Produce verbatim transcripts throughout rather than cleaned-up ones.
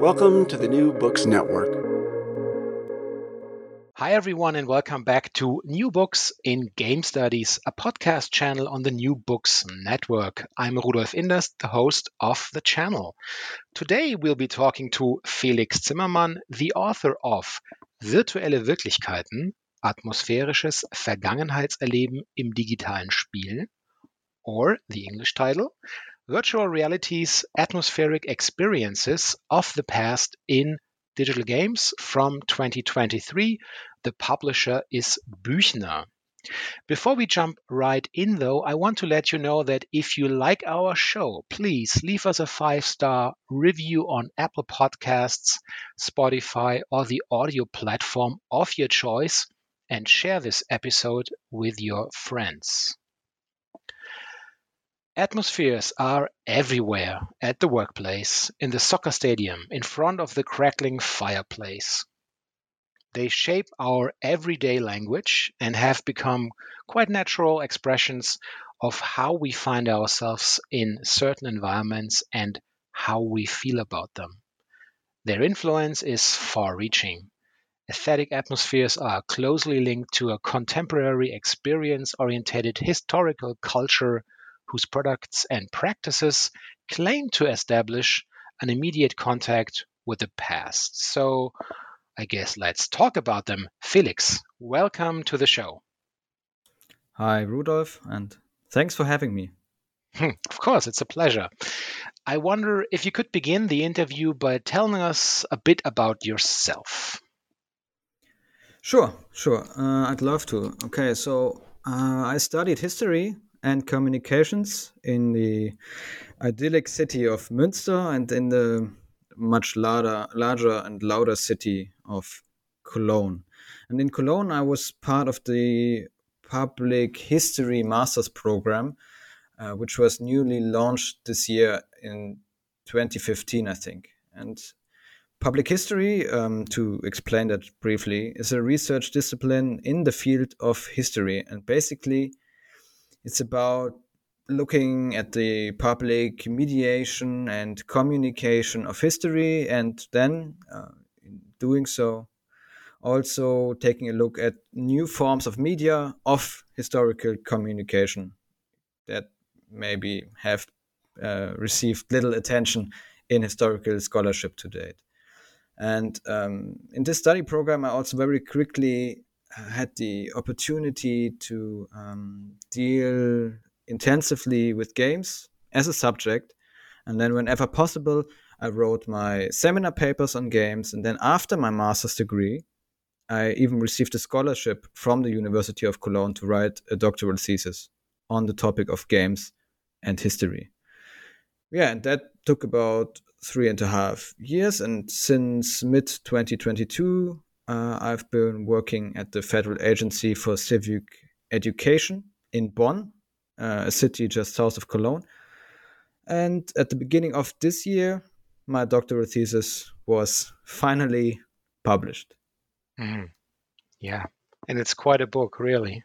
Welcome to the New Books Network. Hi everyone and welcome back to New Books in Game Studies, a podcast channel on the New Books Network. I'm Rudolf Inderst, the host of the channel. Today we'll be talking to Felix Zimmermann, the author of Virtuelle Wirklichkeiten, Atmosphärisches Vergangenheitserleben im digitalen Spiel, or the English title, Virtual Realities, Atmospheric Experiences of the Past in Digital Games from twenty twenty-three. The publisher is Büchner. Before we jump right in, though, I want to let you know that if you like our show, please leave us a five-star review on Apple Podcasts, Spotify, or the audio platform of your choice, and share this episode with your friends. Atmospheres are everywhere, at the workplace, in the soccer stadium, in front of the crackling fireplace. They shape our everyday language and have become quite natural expressions of how we find ourselves in certain environments and how we feel about them. Their influence is far-reaching. Aesthetic atmospheres are closely linked to a contemporary, experience-oriented historical culture whose products and practices claim to establish an immediate contact with the past. So I guess let's talk about them. Felix, welcome to the show. Hi, Rudolf, and thanks for having me. Of course, it's a pleasure. I wonder if you could begin the interview by telling us a bit about yourself. Sure, sure. Uh, I'd love to. Okay, so uh, I studied history and communications in the idyllic city of Münster and in the much larger, larger and louder city of Cologne. And in Cologne, I was part of the public history master's program, uh, which was newly launched this year in twenty fifteen, I think. And public history, um, to explain that briefly, is a research discipline in the field of history, and basically it's about looking at the public mediation and communication of history, and then, uh, in doing so, also taking a look at new forms of media of historical communication that maybe have uh, received little attention in historical scholarship to date. And um, in this study program, I also very quickly had the opportunity to um, deal intensively with games as a subject. And then whenever possible, I wrote my seminar papers on games. And then after my master's degree, I even received a scholarship from the University of Cologne to write a doctoral thesis on the topic of games and history. Yeah, and that took about three and a half years. And since mid twenty twenty-two, Uh, I've been working at the Federal Agency for Civic Education in Bonn, uh, a city just south of Cologne. And at the beginning of this year, my doctoral thesis was finally published. Mm-hmm. Yeah. And it's quite a book, really.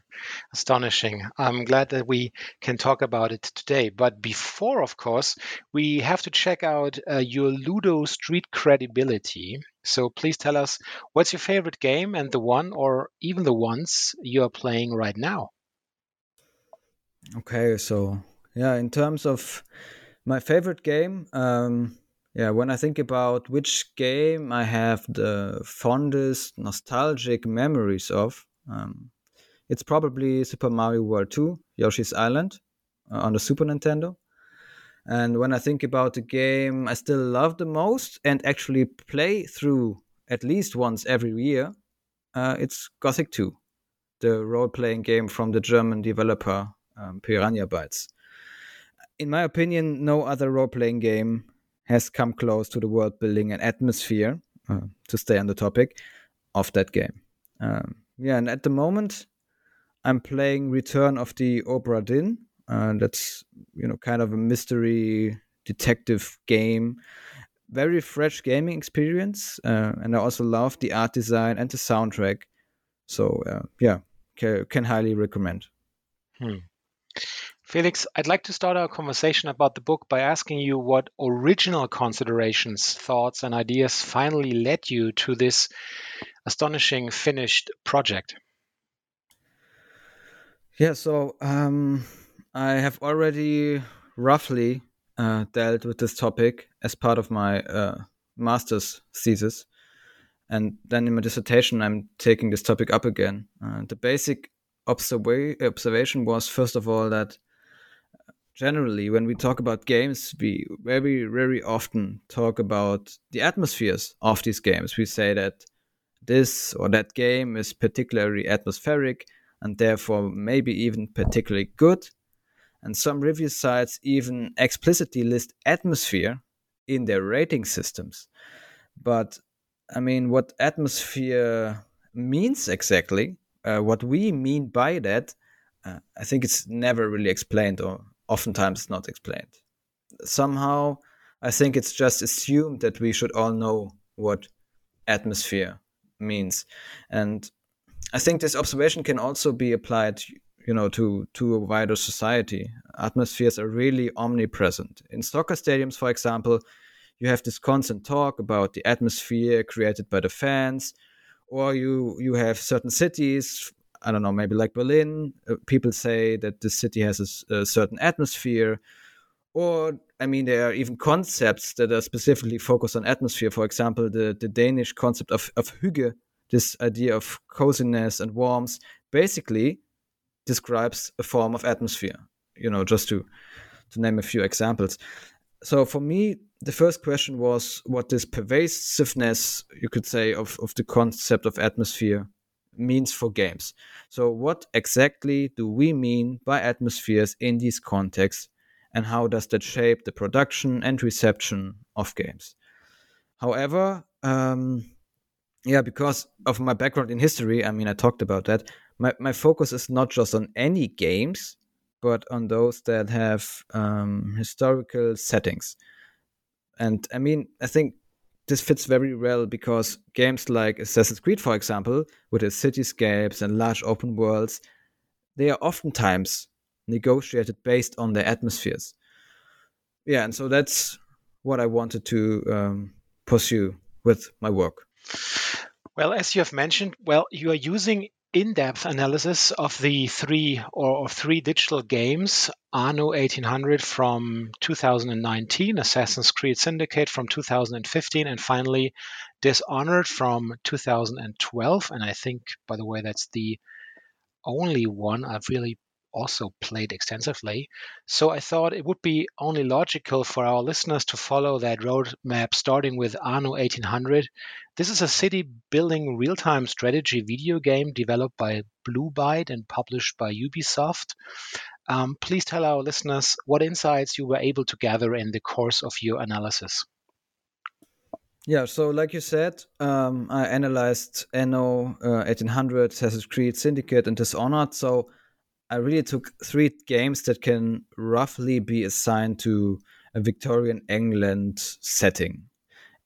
Astonishing. I'm glad that we can talk about it today. But before, of course, we have to check out uh, your Ludo Street credibility. So please tell us, what's your favorite game and the one or even the ones you are playing right now? Okay, so, yeah, in terms of my favorite game, um, yeah, when I think about which game I have the fondest nostalgic memories of, Um, it's probably Super Mario World two, Yoshi's Island uh, on the Super Nintendo. And when I think about the game I still love the most and actually play through at least once every year, uh, it's Gothic two, the role-playing game from the German developer um, Piranha Bytes. In my opinion, no other role-playing game has come close to the world-building and atmosphere, uh, to stay on the topic, of that game. Um, Yeah, and at the moment, I'm playing Return of the Obra Din. Uh, that's, you know, kind of a mystery detective game. Very fresh gaming experience. Uh, and I also love the art design and the soundtrack. So, uh, yeah, can, can highly recommend. Hmm. Felix, I'd like to start our conversation about the book by asking you what original considerations, thoughts, and ideas finally led you to this astonishing finished project. Yeah, so um, I have already roughly uh, dealt with this topic as part of my uh, master's thesis. And then in my dissertation, I'm taking this topic up again. Uh, the basic observa- observation was, first of all, that generally when we talk about games, we very, very often talk about the atmospheres of these games. We say that this or that game is particularly atmospheric and therefore maybe even particularly good. And some review sites even explicitly list atmosphere in their rating systems. But, I mean, what atmosphere means exactly, uh, what we mean by that, uh, I think it's never really explained, or oftentimes not explained. Somehow, I think it's just assumed that we should all know what atmosphere means. And I think this observation can also be applied, you know, to, to a wider society. Atmospheres are really omnipresent. In soccer stadiums, for example, you have this constant talk about the atmosphere created by the fans, or you, you have certain cities, I don't know, maybe like Berlin, uh, people say that the city has a, a certain atmosphere, or I mean, there are even concepts that are specifically focused on atmosphere. For example, the, the Danish concept of, of hygge, this idea of coziness and warmth, basically describes a form of atmosphere, you know, just to, to name a few examples. So for me, the first question was what this pervasiveness, you could say, of, of the concept of atmosphere means for games. So what exactly do we mean by atmospheres in these contexts? And how does that shape the production and reception of games? However, um, yeah, because of my background in history, I mean, I talked about that, my, my focus is not just on any games, but on those that have um, historical settings. And I mean, I think this fits very well because games like Assassin's Creed, for example, with its cityscapes and large open worlds, they are oftentimes negotiated based on their atmospheres. Yeah, and so that's what I wanted to um, pursue with my work. Well, as you have mentioned, well, you are using in-depth analysis of the three or, or three digital games, Anno eighteen hundred from two thousand nineteen, Assassin's Creed Syndicate from two thousand fifteen, and finally Dishonored from two thousand twelve. And I think, by the way, that's the only one I've really also played extensively. So I thought it would be only logical for our listeners to follow that roadmap, starting with Anno eighteen hundred. This is a city-building real-time strategy video game developed by Blue Byte and published by Ubisoft. Um, please tell our listeners what insights you were able to gather in the course of your analysis. Yeah, so like you said, um, I analyzed Anno uh, eighteen hundred, Assassin's Creed, Syndicate, and Dishonored. So I really took three games that can roughly be assigned to a Victorian England setting.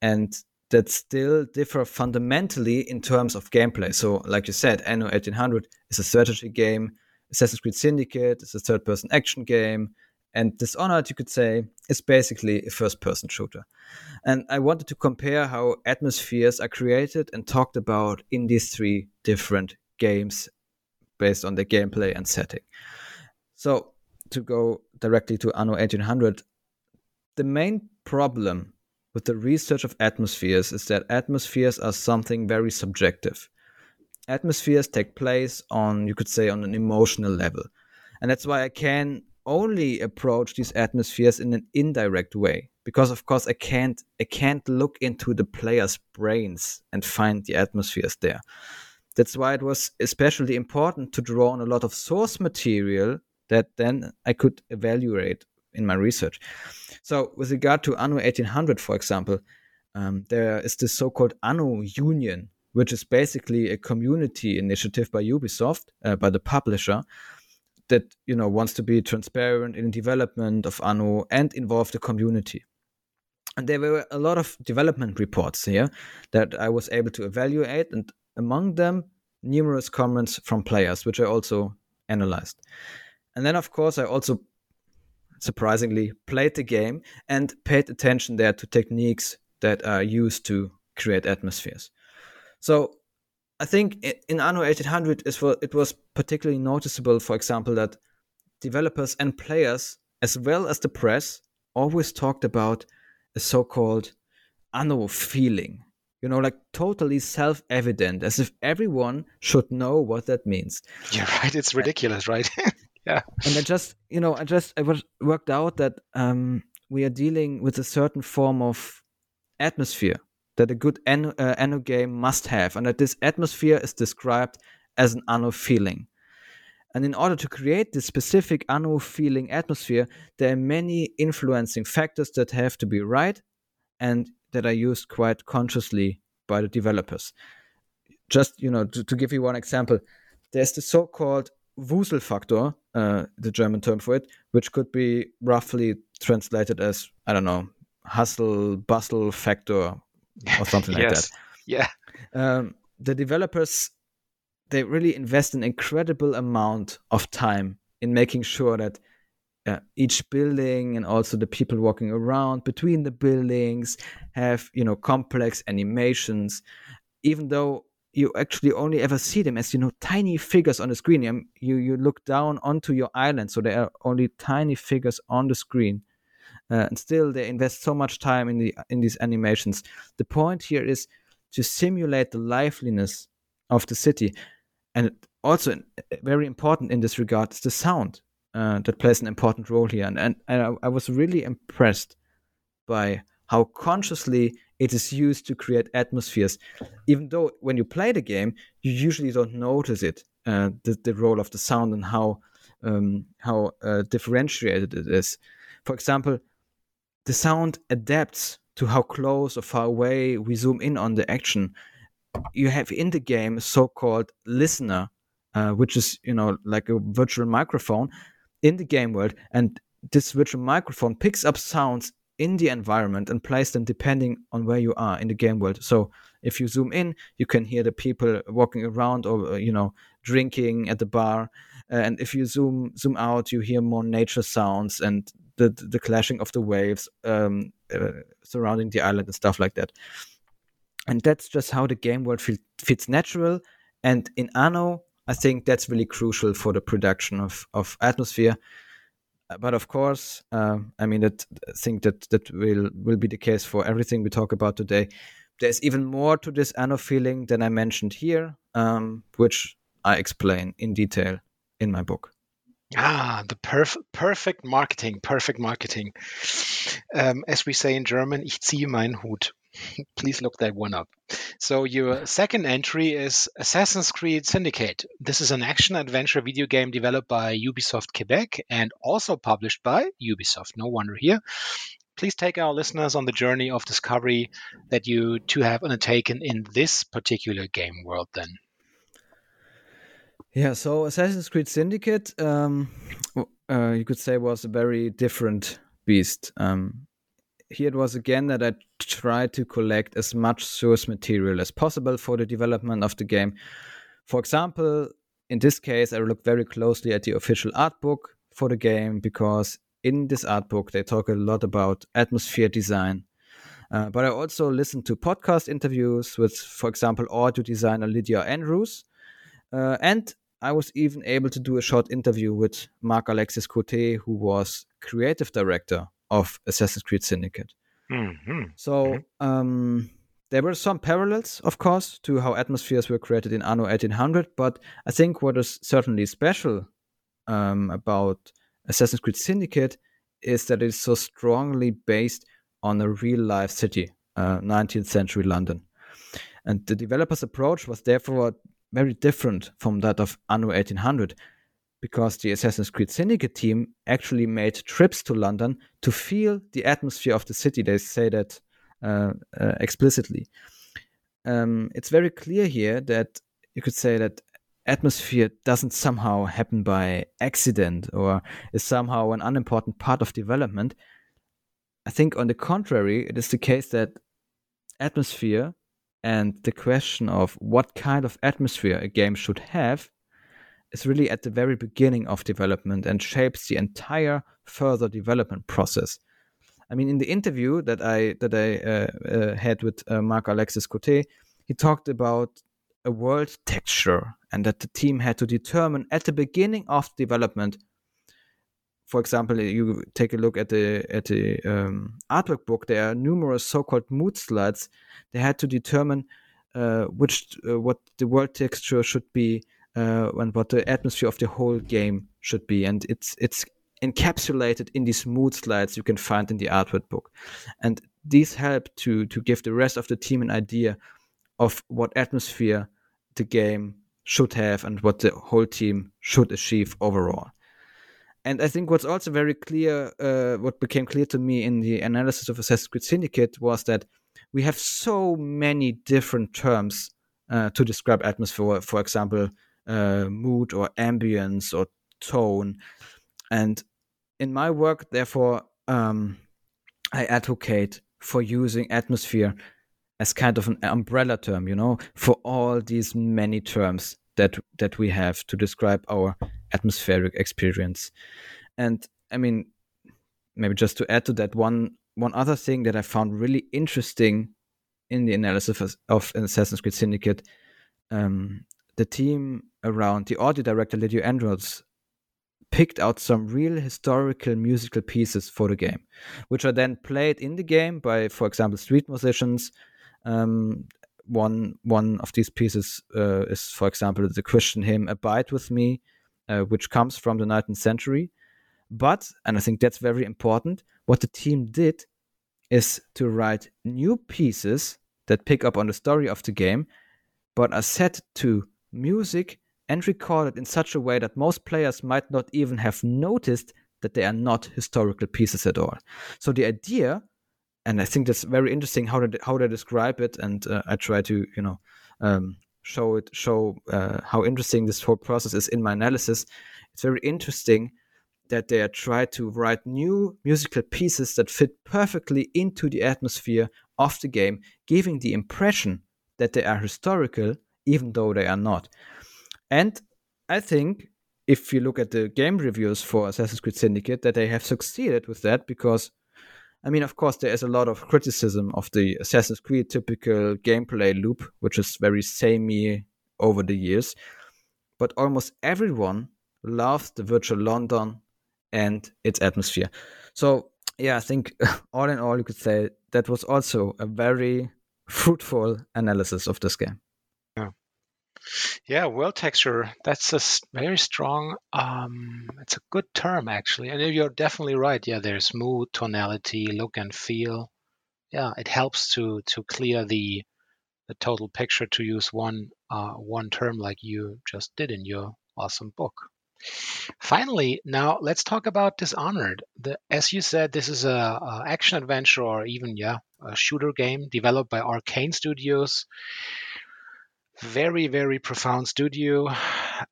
and that still differ fundamentally in terms of gameplay. So, like you said, Anno eighteen hundred is a strategy game, Assassin's Creed Syndicate is a third-person action game, and Dishonored, you could say, is basically a first-person shooter. And I wanted to compare how atmospheres are created and talked about in these three different games based on their gameplay and setting. So, to go directly to Anno eighteen hundred, the main problem with the research of atmospheres is that atmospheres are something very subjective. Atmospheres take place on, you could say, on an emotional level. And that's why I can only approach these atmospheres in an indirect way, because of course I can't I can't look into the player's brains and find the atmospheres there. That's why it was especially important to draw on a lot of source material that then I could evaluate in my research. So with regard to Anno eighteen hundred, for example, um, there is this so-called Anno Union, which is basically a community initiative by Ubisoft, uh, by the publisher, that, you know, wants to be transparent in development of Anno and involve the community. And there were a lot of development reports here that I was able to evaluate, and among them, numerous comments from players, which I also analyzed. And then, of course, I also surprisingly played the game and paid attention there to techniques that are used to create atmospheres. So I think in Anno eighteen hundred, it was particularly noticeable, for example, that developers and players, as well as the press, always talked about a so-called Anno feeling, you know, like totally self-evident, as if everyone should know what that means. Yeah, right. It's ridiculous, right? Yeah. And I just, you know, I just I worked out that um, we are dealing with a certain form of atmosphere that a good Anno, uh, Anno game must have, and that this atmosphere is described as an Anno feeling. And in order to create this specific Anno feeling atmosphere, there are many influencing factors that have to be right and that are used quite consciously by the developers. Just, you know, to, to give you one example, there's the so-called Wuselfaktor, uh, the German term for it, which could be roughly translated as, I don't know, hustle, bustle factor, or something yes. like that. Yeah. Um, the developers, they really invest an incredible amount of time in making sure that uh, each building and also the people walking around between the buildings have, you know, complex animations, even though you actually only ever see them as, you know, tiny figures on the screen. You you look down onto your island, so there are only tiny figures on the screen. Uh, and still, they invest so much time in the in these animations. The point here is to simulate the liveliness of the city, and also very important in this regard is the sound uh, that plays an important role here. And and, and I, I was really impressed by how consciously it is used to create atmospheres, even though when you play the game, you usually don't notice it uh, the the role of the sound and how um, how uh, differentiated it is. For example, the sound adapts to how close or far away we zoom in on the action. You have in the game a so-called listener, uh, which is, you know, like a virtual microphone in the game world. And this virtual microphone picks up sounds in the environment and plays them depending on where you are in the game world. So if you zoom in, you can hear the people walking around or, you know, drinking at the bar. And if you zoom zoom out, you hear more nature sounds and the the clashing of the waves um, uh, surrounding the island and stuff like that. And that's just how the game world feel, fits natural. And in Anno, I think that's really crucial for the production of, of atmosphere. But of course, uh, I mean, that, I think that, that will, will be the case for everything we talk about today. There's even more to this Anno feeling than I mentioned here, um, which I explain in detail in my book. Ah, the perf- perfect marketing, perfect marketing. Um, as we say in German, ich ziehe meinen Hut. Please look that one up. So your second entry is Assassin's Creed Syndicate. This is an action-adventure video game developed by Ubisoft Quebec and also published by Ubisoft. No wonder here. Please take our listeners on the journey of discovery that you two have undertaken in this particular game world then. Yeah, so Assassin's Creed Syndicate, um, uh, you could say, was a very different beast. Um, here it was again that I tried to collect as much source material as possible for the development of the game. For example, in this case, I looked very closely at the official art book for the game, because in this art book, they talk a lot about atmosphere design. Uh, but I also listened to podcast interviews with, for example, audio designer Lydia Andrews. Uh, and I was even able to do a short interview with Marc-Alexis Côté, who was creative director of Assassin's Creed Syndicate. Mm-hmm. So um, there were some parallels, of course, to how atmospheres were created in Anno eighteen hundred. But I think what is certainly special um, about Assassin's Creed Syndicate is that it's so strongly based on a real-life city, uh, nineteenth century London. And the developer's approach was therefore very different from that of Anno eighteen hundred, because the Assassin's Creed Syndicate team actually made trips to London to feel the atmosphere of the city. They say that uh, uh, explicitly. Um, it's very clear here that you could say that atmosphere doesn't somehow happen by accident or is somehow an unimportant part of development. I think, on the contrary, it is the case that atmosphere and the question of what kind of atmosphere a game should have is really at the very beginning of development and shapes the entire further development process. I mean, in the interview that I that I uh, uh, had with uh, Marc-Alexis Côté, he talked about a world texture and that the team had to determine at the beginning of development. For example, you take a look at the at the um, artwork book. There are numerous so-called mood slides. They had to determine uh, which uh, what the world texture should be uh, and what the atmosphere of the whole game should be, and it's it's encapsulated in these mood slides you can find in the artwork book, and these help to to give the rest of the team an idea of what atmosphere the game should have and what the whole team should achieve overall. And I think what's also very clear, uh, what became clear to me in the analysis of Assassin's Creed Syndicate, was that we have so many different terms uh, to describe atmosphere. For example, uh, mood or ambience or tone. And in my work, therefore, um, I advocate for using atmosphere as kind of an umbrella term, you know, for all these many terms that that we have to describe our atmospheric experience. And I mean, maybe just to add to that, one one other thing that I found really interesting in the analysis of, of Assassin's Creed Syndicate, um, the team around the audio director Lydia Andrews picked out some real historical musical pieces for the game, which are then played in the game by, for example, street musicians. Um, One one of these pieces uh, is, for example, the Christian hymn "Abide with Me," uh, which comes from the nineteenth century. But, and I think that's very important, what the team did is to write new pieces that pick up on the story of the game, but are set to music and recorded in such a way that most players might not even have noticed that they are not historical pieces at all. So the idea, and I think that's very interesting how they how they describe it, and uh, I try to you know um, show it show uh, how interesting this whole process is in my analysis. It's very interesting that they try to write new musical pieces that fit perfectly into the atmosphere of the game, giving the impression that they are historical, even though they are not. And I think if you look at the game reviews for Assassin's Creed Syndicate, that they have succeeded with that, because, I mean, of course, there is a lot of criticism of the Assassin's Creed typical gameplay loop, which is very samey over the years. But almost everyone loves the virtual London and its atmosphere. So, yeah, I think all in all, you could say that was also a very fruitful analysis of this game. Yeah, yeah world texture. That's a very strong, um, it's a good term, actually. And you're definitely right. Yeah, there's mood, tonality, look and feel. Yeah, it helps to to clear the the total picture, to use one uh, one term like you just did in your awesome book. Finally, now let's talk about Dishonored. The, as you said, this is a, a action adventure, or even, yeah, a shooter game developed by Arkane Studios. Very, very profound studio,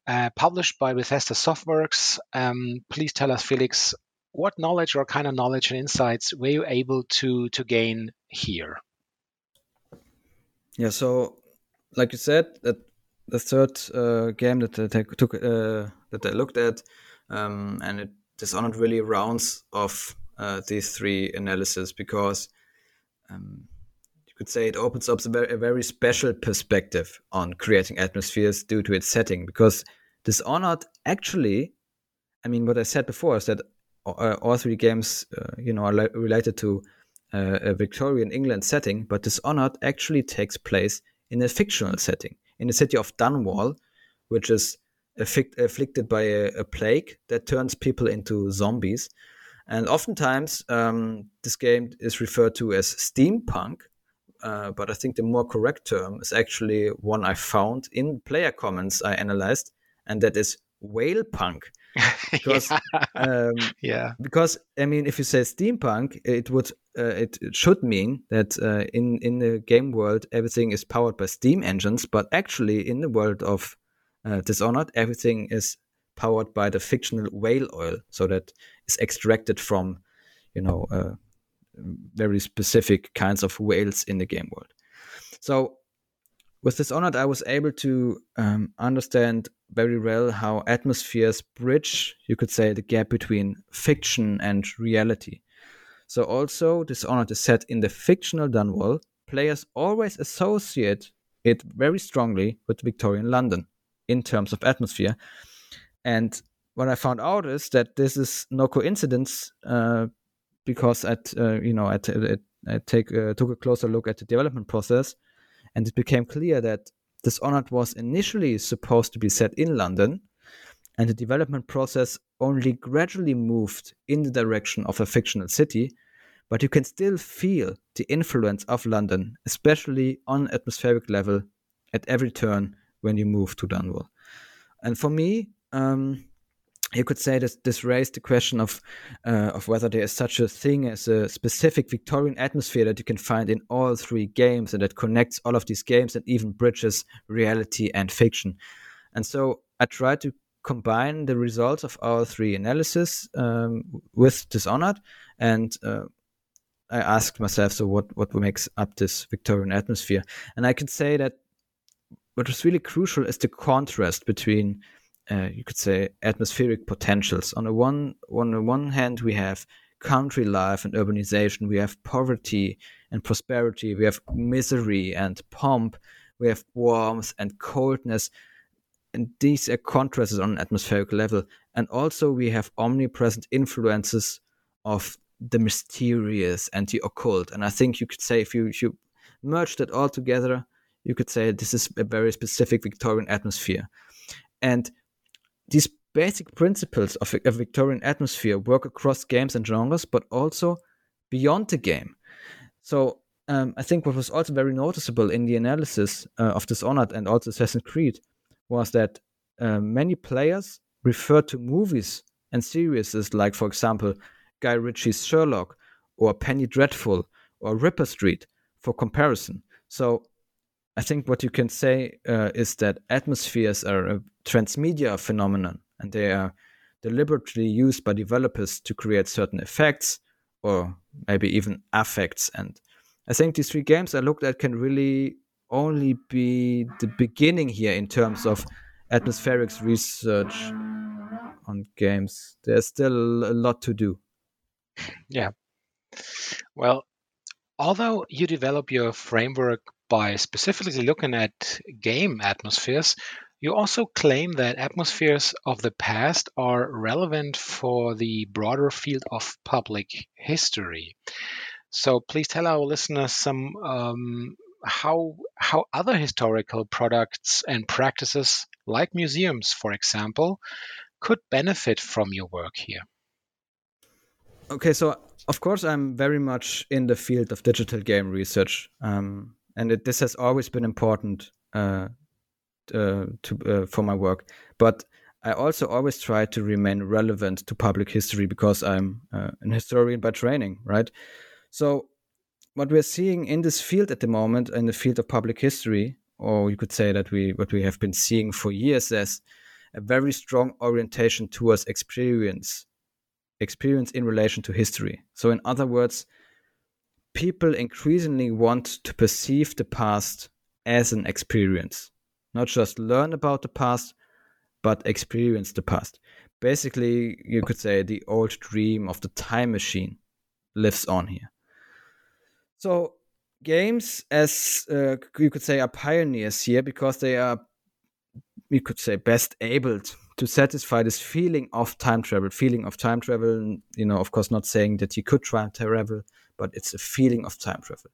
uh, published by Bethesda Softworks. Um, please tell us, Felix, what knowledge or kind of knowledge and insights were you able to to gain here? Yeah, so like you said, that the third uh, game that they took uh, that I looked at, um, and it Dishonored really rounds off uh, these three analyses, because um, you could say it opens up a very, a very special perspective on creating atmospheres due to its setting. Because Dishonored actually, I mean, what I said before is that uh, all three games, uh, you know, are li- related to uh, a Victorian England setting, but Dishonored actually takes place in a fictional setting, in the city of Dunwall, which is Affic- afflicted by a, a plague that turns people into zombies. And oftentimes um, this game is referred to as steampunk, uh, but I think the more correct term is actually one I found in player comments I analyzed, and that is whale punk. Because, yeah. Um, yeah. because I mean, if you say steampunk, it would uh, it, it should mean that uh, in, in the game world, everything is powered by steam engines, but actually in the world of Uh, Dishonored, everything is powered by the fictional whale oil, so that is extracted from, you know, uh, very specific kinds of whales in the game world. So with Dishonored, I was able to um, understand very well how atmospheres bridge, you could say, the gap between fiction and reality. So also, Dishonored is set in the fictional Dunwall. Players always associate it very strongly with Victorian London in terms of atmosphere. And what I found out is that this is no coincidence, uh, because at uh, you know at, at, at take uh, took a closer look at the development process, and it became clear that Dishonored was initially supposed to be set in London, and the development process only gradually moved in the direction of a fictional city, but you can still feel the influence of London, especially on atmospheric level at every turn when you move to Dunwall. And for me, um, you could say that this raised the question of uh, of whether there is such a thing as a specific Victorian atmosphere that you can find in all three games and that connects all of these games and even bridges reality and fiction. And so I tried to combine the results of our three analyses um, with Dishonored, and uh, I asked myself, so what, what makes up this Victorian atmosphere? And I can say that what was really crucial is the contrast between, uh, you could say, atmospheric potentials. On the one, on the one hand, we have country life and urbanization. We have poverty and prosperity. We have misery and pomp. We have warmth and coldness. And these are contrasts on an atmospheric level. And also we have omnipresent influences of the mysterious and the occult. And I think you could say if you, if you merge that all together, you could say this is a very specific Victorian atmosphere. And these basic principles of a Victorian atmosphere work across games and genres, but also beyond the game. So um, I think what was also very noticeable in the analysis uh, of Dishonored and also Assassin's Creed was that uh, many players refer to movies and series like, for example, Guy Ritchie's Sherlock or Penny Dreadful or Ripper Street for comparison. So I think what you can say uh, is that atmospheres are a transmedia phenomenon, and they are deliberately used by developers to create certain effects or maybe even affects. And I think these three games I looked at can really only be the beginning here in terms of atmospherics research on games. There's still a lot to do. Yeah. Well, although you develop your framework by specifically looking at game atmospheres, you also claim that atmospheres of the past are relevant for the broader field of public history. So please tell our listeners some um, how how other historical products and practices, like museums, for example, could benefit from your work here. Okay, so of course I'm very much in the field of digital game research. Um, And it, this has always been important uh, uh, to, uh, for my work. But I also always try to remain relevant to public history because I'm uh, an historian by training, right? So what we're seeing in this field at the moment, in the field of public history, or you could say that we what we have been seeing for years as a very strong orientation towards experience experience in relation to history. So in other words, people increasingly want to perceive the past as an experience, not just learn about the past, but experience the past. Basically, you could say the old dream of the time machine lives on here. So games, as uh, you could say, are pioneers here because they are, you could say, best abled to satisfy this feeling of time travel, feeling of time travel, you know, of course, not saying that you could try and travel, but it's a feeling of time travel.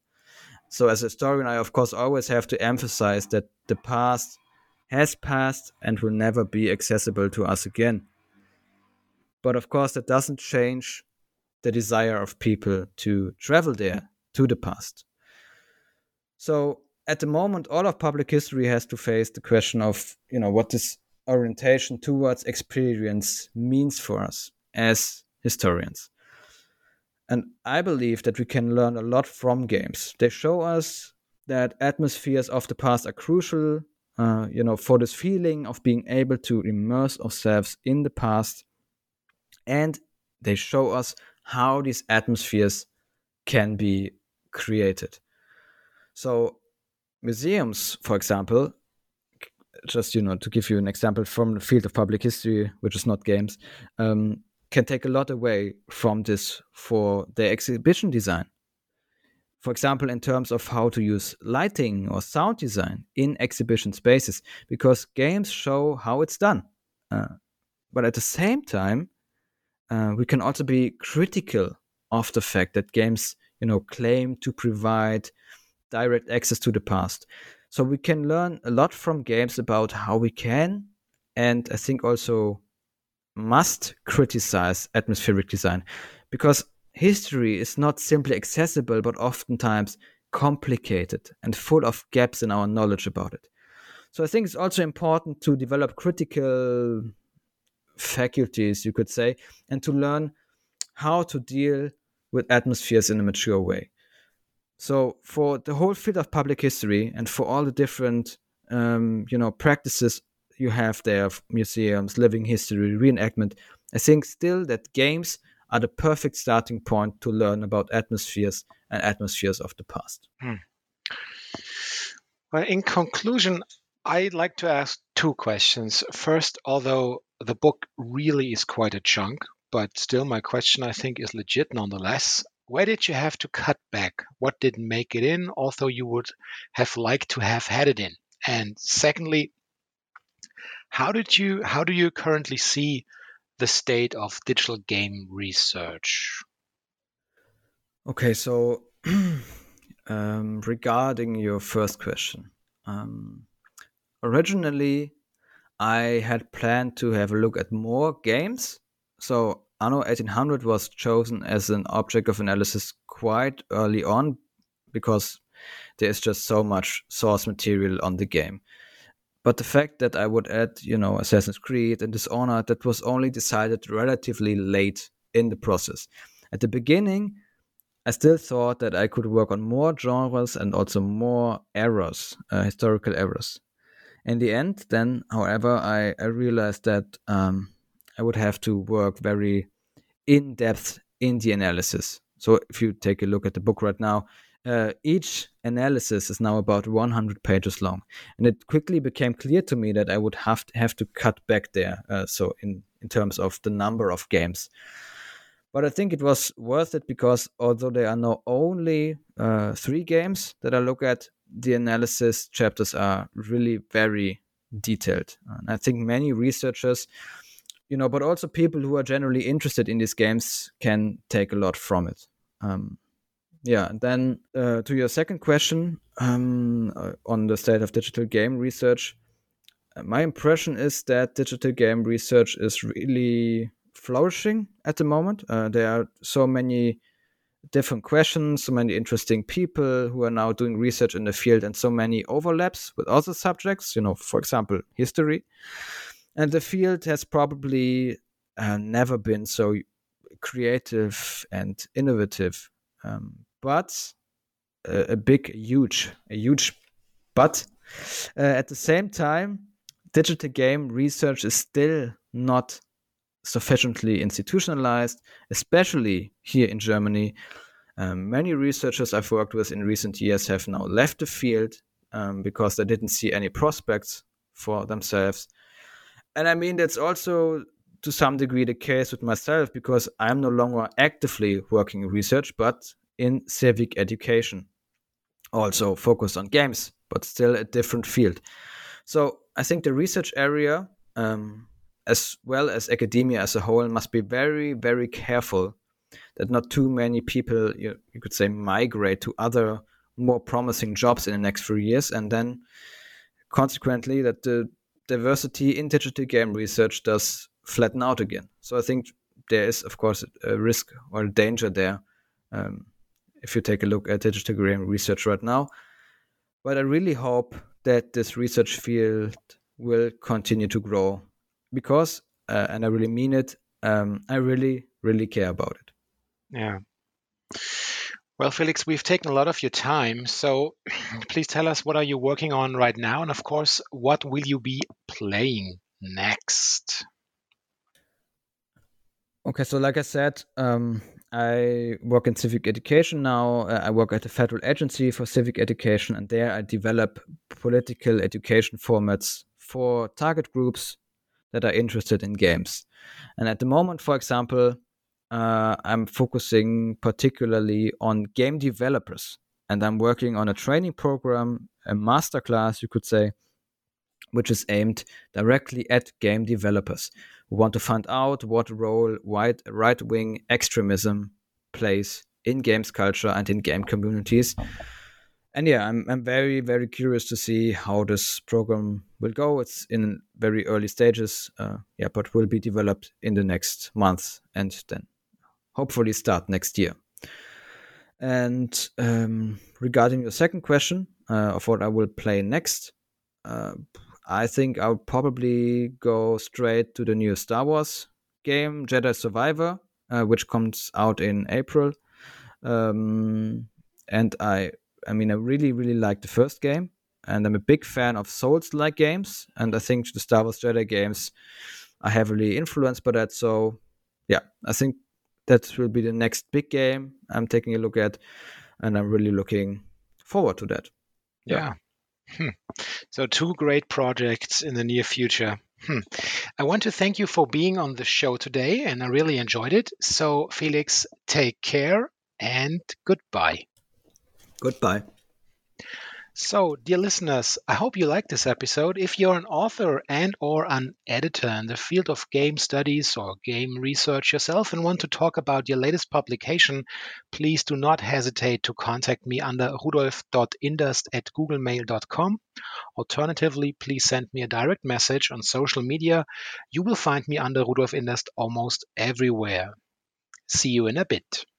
So as a historian, I, of course, always have to emphasize that the past has passed and will never be accessible to us again. But of course, that doesn't change the desire of people to travel there, to the past. So at the moment, all of public history has to face the question of, you know, what this orientation towards experience means for us as historians. And I believe that we can learn a lot from games. They show us that atmospheres of the past are crucial, uh, you know, for this feeling of being able to immerse ourselves in the past. And they show us how these atmospheres can be created. So museums, for example, just, you know, to give you an example from the field of public history, which is not games, um, can take a lot away from this for their exhibition design. For example, in terms of how to use lighting or sound design in exhibition spaces, because games show how it's done. Uh, but at the same time, uh, we can also be critical of the fact that games, you know, claim to provide direct access to the past. So we can learn a lot from games about how we can, and I think also must, criticize atmospheric design, because history is not simply accessible, but oftentimes complicated and full of gaps in our knowledge about it. So I think it's also important to develop critical faculties, you could say, and to learn how to deal with atmospheres in a mature way. So for the whole field of public history and for all the different um, you know, practices you have there, museums, living history, reenactment, I think still that games are the perfect starting point to learn about atmospheres and atmospheres of the past. Hmm. Well, in conclusion, I'd like to ask two questions. First, although the book really is quite a chunk, but still my question, I think, is legit nonetheless. Where did you have to cut back? What didn't make it in, although you would have liked to have had it in? And secondly, How did you how do you currently see the state of digital game research? Okay, so um, regarding your first question, um, originally I had planned to have a look at more games. So Anno eighteen hundred was chosen as an object of analysis quite early on because there is just so much source material on the game. But the fact that I would add, you know, Assassin's Creed and Dishonored, that was only decided relatively late in the process. At the beginning, I still thought that I could work on more genres and also more eras, uh, historical eras. In the end, then, however, I, I realized that um, I would have to work very in-depth in the analysis. So if you take a look at the book right now, Uh, each analysis is now about one hundred pages long, and it quickly became clear to me that I would have to, have to cut back there, uh, so in, in terms of the number of games. But I think it was worth it because although there are now only uh, three games that I look at, the analysis chapters are really very detailed. And I think many researchers, you know, but also people who are generally interested in these games can take a lot from it. Um, Yeah, and then uh, to your second question um, on the state of digital game research, my impression is that digital game research is really flourishing at the moment. Uh, there are so many different questions, so many interesting people who are now doing research in the field, and so many overlaps with other subjects, you know, for example, history. And the field has probably uh, never been so creative and innovative. Um, But uh, a big, huge, a huge but. Uh, at the same time, digital game research is still not sufficiently institutionalized, especially here in Germany. Um, many researchers I've worked with in recent years have now left the field um, because they didn't see any prospects for themselves. And I mean, that's also to some degree the case with myself, because I'm no longer actively working in research, but in civic education, also focused on games, but still a different field. So I think the research area, um, as well as academia as a whole, must be very, very careful that not too many people, you, you could say, migrate to other more promising jobs in the next few years. And then consequently that the diversity in digital game research does flatten out again. So I think there is, of course, a risk or a danger there um, if you take a look at digital game research right now. But I really hope that this research field will continue to grow because, uh, and I really mean it, um, I really, really care about it. Yeah. Well, Felix, we've taken a lot of your time, so please tell us, what are you working on right now? And of course, what will you be playing next? Okay, so like I said, um, I work in civic education now. Uh, I work at the Federal Agency for Civic Education, and there I develop political education formats for target groups that are interested in games. And at the moment, for example, Uh, I'm focusing particularly on game developers, and I'm working on a training program, a masterclass, you could say, which is aimed directly at game developers who want to find out what role white right-wing extremism plays in games culture and in game communities. And yeah, I'm I'm very, very curious to see how this program will go. It's in very early stages, uh, yeah, but will be developed in the next months and then hopefully start next year. And um, regarding your second question uh, of what I will play next, uh, I think I'll probably go straight to the new Star Wars game, Jedi Survivor, uh, which comes out in April. Um, and I, I mean, I really, really like the first game, and I'm a big fan of Souls-like games, and I think the Star Wars Jedi games are heavily influenced by that. So yeah, I think that will be the next big game I'm taking a look at, and I'm really looking forward to that. Yeah. yeah. Hmm. So two great projects in the near future. Hmm. I want to thank you for being on the show today, and I really enjoyed it. So Felix, take care and goodbye. Goodbye. So, dear listeners, I hope you liked this episode. If you're an author and or an editor in the field of game studies or game research yourself and want to talk about your latest publication, please do not hesitate to contact me under rudolf dot inderst at googlemail dot com. Alternatively, please send me a direct message on social media. You will find me under Rudolf Inderst almost everywhere. See you in a bit.